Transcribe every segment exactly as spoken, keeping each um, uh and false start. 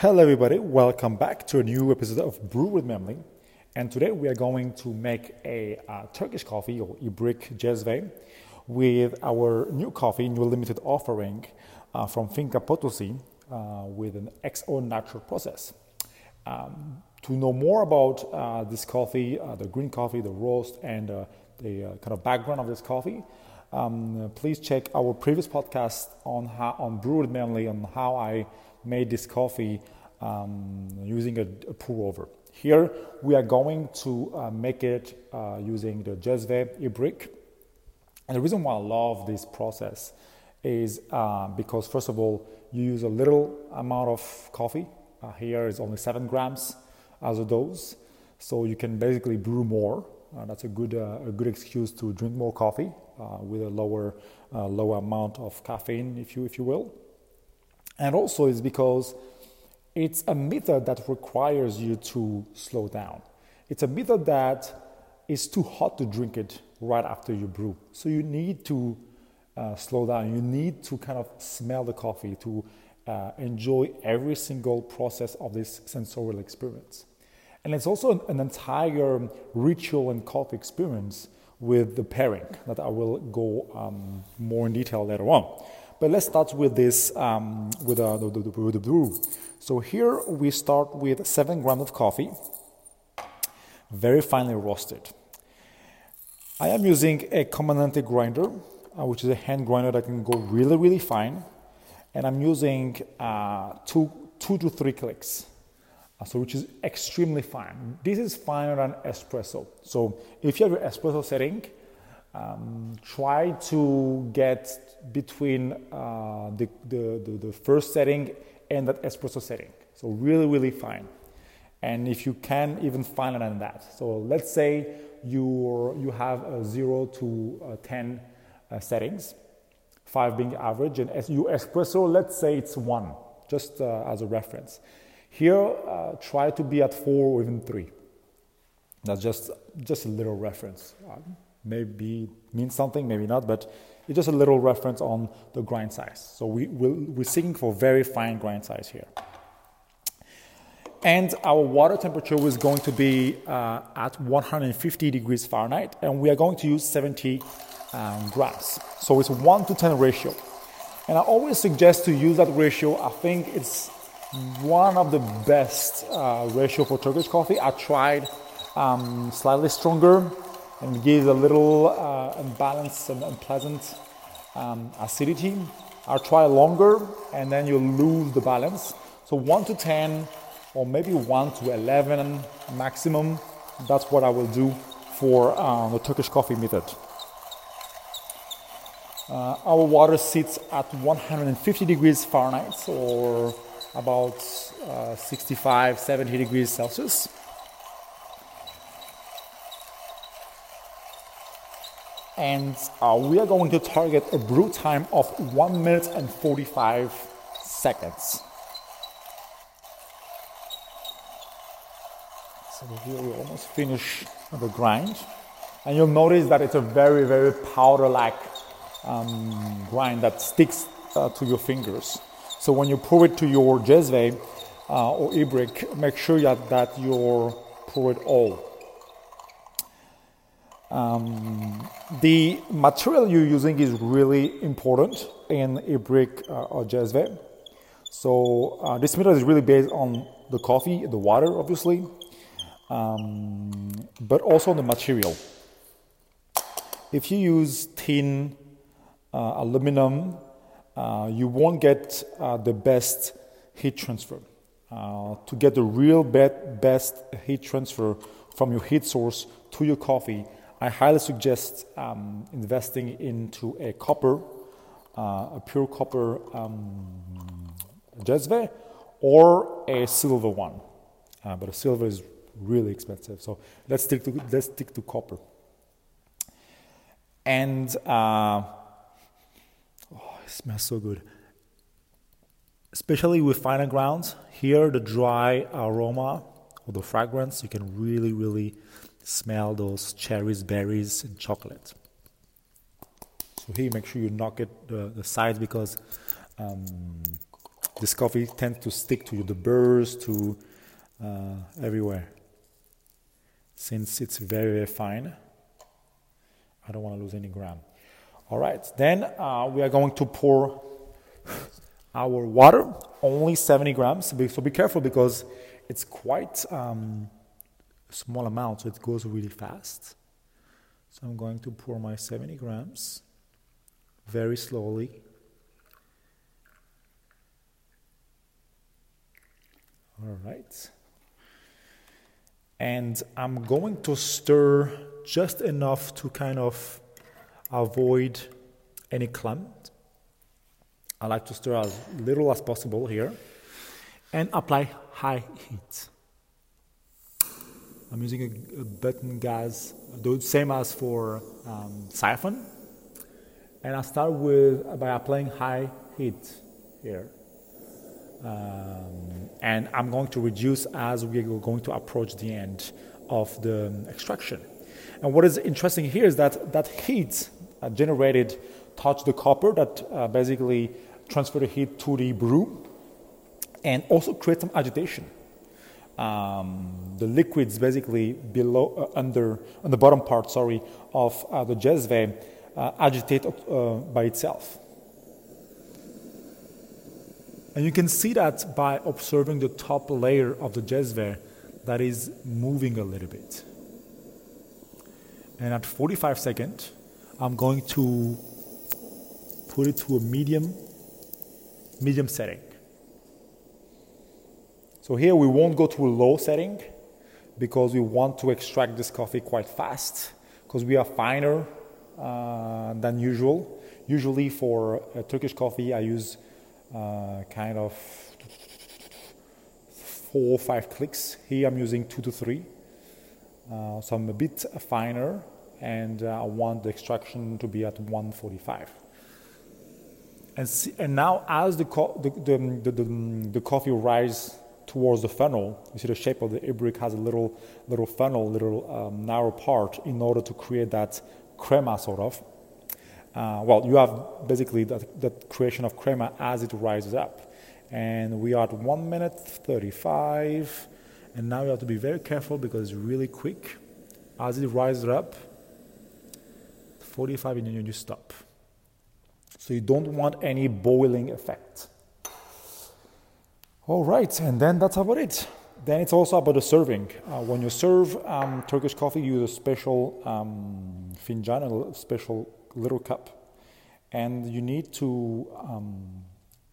Hello everybody, welcome back to a new episode of Brew with Memli, and today we are going to make a uh, Turkish coffee or Ibrik Cezve with our new coffee, new limited offering uh, from Finca Potosi uh, with an X O natural process. Um, to know more about uh, this coffee, uh, the green coffee, the roast, and uh, the uh, kind of background of this coffee, um, please check our previous podcast on, how, on Brew with Memli on how I made this coffee um, using a, a pour over. Here we are going to uh, make it uh, using the Cezve Ibrik. And the reason why I love this process is uh, because, first of all, you use a little amount of coffee. Uh, here is only seven grams as a dose, so you can basically brew more. Uh, that's a good uh, a good excuse to drink more coffee uh, with a lower uh, lower amount of caffeine, if you if you will. And also is because it's a method that requires you to slow down. It's a method that is too hot to drink it right after you brew. So you need to uh, slow down. You need to kind of smell the coffee to uh, enjoy every single process of this sensorial experience. And it's also an, an entire ritual and coffee experience with the pairing that I will go um, more in detail later on. But let's start with this, um, with, uh, the, the, with the brew. So here we start with seven grams of coffee, very finely roasted. I am using a Comandante grinder, uh, which is a hand grinder that can go really, really fine. And I'm using uh, two, two to three clicks, uh, so which is extremely fine. This is finer than espresso. So if you have your espresso setting, Um, try to get between uh, the, the, the, the first setting and that espresso setting. So really, really fine. And if you can, even finer than that. So let's say you you have a zero to ten uh, settings, five being average, and as your espresso, let's say it's one, just uh, as a reference. Here, uh, try to be at four or even three. That's just, just a little reference. Maybe means something, maybe not, but it's just a little reference on the grind size. So we will we're seeking for very fine grind size here. And our water temperature is going to be uh, at one hundred fifty degrees Fahrenheit, and we are going to use seventy um, grams. So it's one to ten ratio. And I always suggest to use that ratio. I think it's one of the best uh, ratio for Turkish coffee. I tried um, slightly stronger, and gives a little uh, unbalanced and unpleasant um, acidity. I'll try longer, and then you lose the balance. So one to ten, or maybe one to eleven maximum, that's what I will do for uh, the Turkish coffee method. Uh, our water sits at one hundred fifty degrees Fahrenheit, or about uh, sixty-five, seventy degrees Celsius. And uh, we are going to target a brew time of one minute and forty-five seconds. So here we almost finish the grind. And you'll notice that it's a very, very powder-like um, grind that sticks uh, to your fingers. So when you pour it to your Cezve uh, or Ibrik, make sure that, that you pour it all. Um, the material you're using is really important in Ibrik uh, or Cezve. So uh, this method is really based on the coffee, the water obviously, um, but also the material. If you use tin, uh, aluminum, uh, you won't get uh, the best heat transfer. Uh, to get the real bet- best heat transfer from your heat source to your coffee, I highly suggest um, investing into a copper, uh, a pure copper um, Cezve, or a silver one. Uh, but a silver is really expensive, so let's stick to let's stick to copper. And uh, oh, it smells so good, especially with finer grounds. Here, the dry aroma or the fragrance, you can really, really smell those cherries, berries, and chocolate. So here, make sure you knock it the, the sides because um, this coffee tends to stick to the burrs, to uh, everywhere. Since it's very, very fine, I don't want to lose any gram. All right, then uh, we are going to pour our water, only seventy grams. So be careful because it's quite um, a small amount, so it goes really fast. So I'm going to pour my seventy grams very slowly. All right. And I'm going to stir just enough to kind of avoid any clump. I like to stir as little as possible here and apply high heat. I'm using a, a button gas, the same as for um, siphon. And I start with by applying high heat here. Um, and I'm going to reduce as we are going to approach the end of the extraction. And what is interesting here is that that heat uh, generated touched the copper that uh, basically transferred the heat to the brew and also create some agitation. Um, the liquids basically below, uh, under, on the bottom part, sorry, of uh, the cezve uh, agitate uh, by itself. And you can see that by observing the top layer of the cezve that is moving a little bit. And at forty-five seconds, I'm going to put it to a medium, medium setting. So here we won't go to a low setting because we want to extract this coffee quite fast because we are finer uh, than usual. Usually for a Turkish coffee, I use Uh, kind of four or five clicks. Here I'm using two to three. Uh, so I'm a bit finer and uh, I want the extraction to be at one forty-five. And, see, and now as the, co the, the, the, the, the coffee rises towards the funnel, you see the shape of the Ibrik has a little, little funnel, little um, narrow part in order to create that crema sort of. Uh, well, you have basically that, that creation of crema as it rises up. And we are at one minute thirty-five. And now you have to be very careful because it's really quick. As it rises up, forty-five and you, you stop. So you don't want any boiling effect. All right, and then that's about it. Then it's also about the serving. Uh, when you serve um, Turkish coffee, you use a special um, fincan, a special little cup, and you need to um,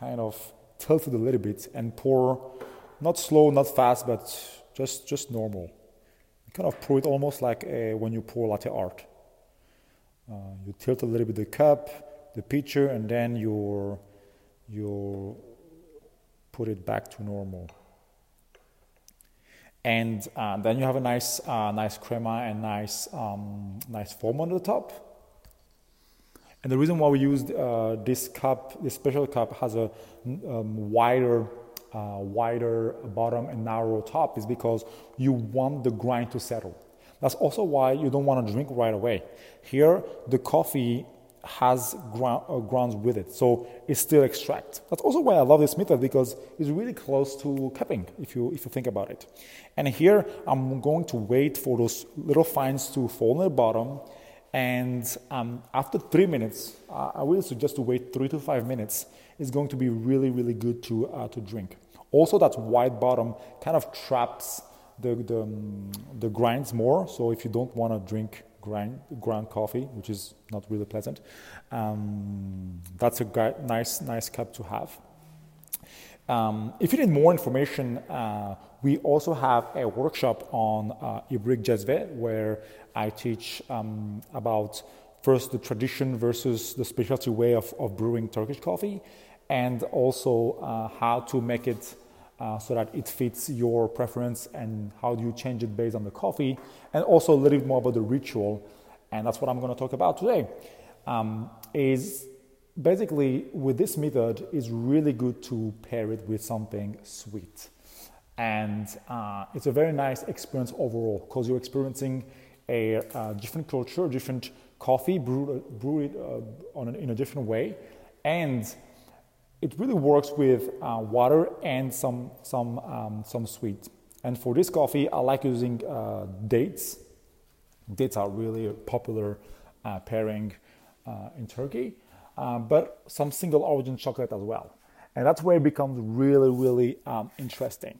kind of tilt it a little bit and pour, not slow, not fast, but just just normal. You kind of pour it almost like a, when you pour latte art. Uh, you tilt a little bit the cup, the pitcher, and then you you put it back to normal. And uh, then you have a nice uh, nice crema and nice um, nice foam on the top. And the reason why we used uh, this cup, this special cup, has a um, wider, uh, wider bottom and narrow top is because you want the grind to settle. That's also why you don't want to drink right away. Here, the coffee has ground, uh, grounds with it, so it still extracts. That's also why I love this method because it's really close to cupping, if you if you think about it. And here, I'm going to wait for those little fines to fall on the bottom. And um, after three minutes, uh, I will suggest to wait three to five minutes. It's going to be really, really good to uh, to drink. Also, that wide bottom kind of traps the the, um, the grinds more. So if you don't want to drink grind ground coffee, which is not really pleasant, um, that's a nice nice cup to have. Um, if you need more information, uh, we also have a workshop on uh, Ibrik Cezve where I teach um, about first the tradition versus the specialty way of, of brewing Turkish coffee and also uh, how to make it uh, so that it fits your preference and how do you change it based on the coffee and also a little bit more about the ritual. And that's what I'm going to talk about today. Um, is basically with this method it's really good to pair it with something sweet. And uh, it's a very nice experience overall because you're experiencing a uh, different culture, different coffee, brewed, brewed uh, on an, in a different way. And it really works with uh, water and some some um, some sweet. And for this coffee, I like using uh, dates. Dates are really a popular uh, pairing uh, in Turkey, uh, but some single origin chocolate as well. And that's where it becomes really, really um, interesting.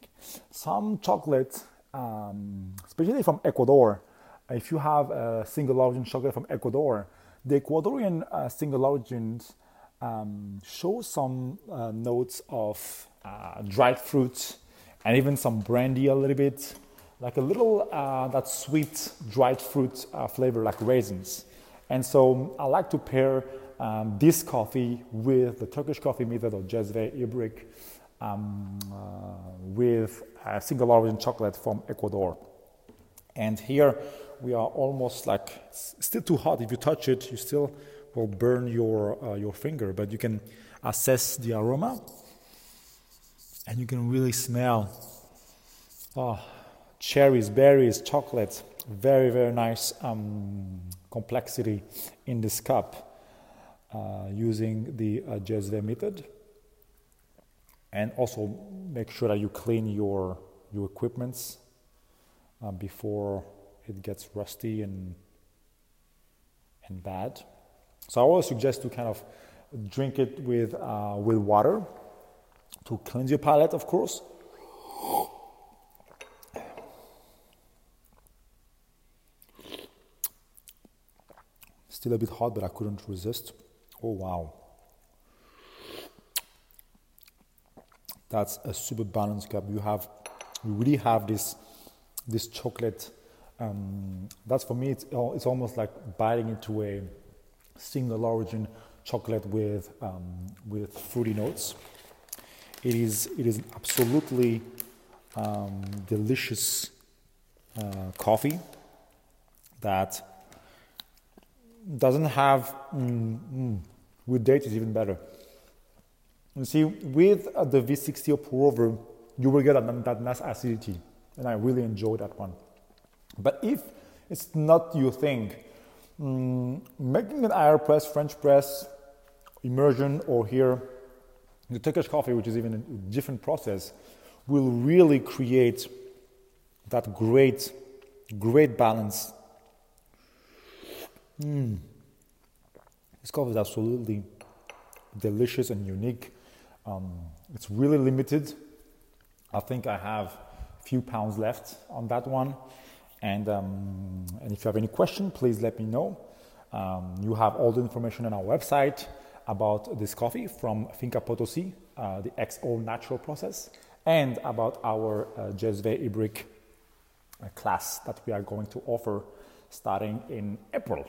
Some chocolates, um, especially from Ecuador, if you have a single origin chocolate from Ecuador, the Ecuadorian uh, single origins um, show some uh, notes of uh, dried fruit and even some brandy a little bit, like a little uh, that sweet dried fruit uh, flavor, like raisins. And so I like to pair Um, this coffee with the Turkish coffee method of Cezve, Ibrik, um, uh, with a single origin chocolate from Ecuador. And here we are almost like, it's still too hot. If you touch it, you still will burn your, uh, your finger, but you can assess the aroma and you can really smell oh, cherries, berries, chocolate. Very, very nice um, complexity in this cup. Uh, using the uh, Cezve method, and also make sure that you clean your your equipments uh, before it gets rusty and and bad. So I always suggest to kind of drink it with uh, with water to cleanse your palate, of course. Still a bit hot, but I couldn't resist. Oh, wow. That's a super balanced cup. You have, you really have this this chocolate. Um, that's for me, it's, it's almost like biting into a single origin chocolate with um, with fruity notes. It is, it is absolutely um, delicious uh, coffee that doesn't have, mm, mm, with dates is even better. You see, with uh, the V sixty or pour-over, you will get that, that nice acidity, and I really enjoy that one. But if it's not your thing, mm, making an I R press, French press, immersion, or here, the Turkish coffee, which is even a different process, will really create that great, great balance. Mm. This coffee is absolutely delicious and unique. Um, it's really limited. I think I have a few pounds left on that one. And, um, and if you have any question, please let me know. Um, you have all the information on our website about this coffee from Finca Potosi, uh, the X O natural process, and about our uh, Cezve Ibrik uh, class that we are going to offer starting in April.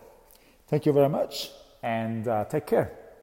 Thank you very much, and uh, take care.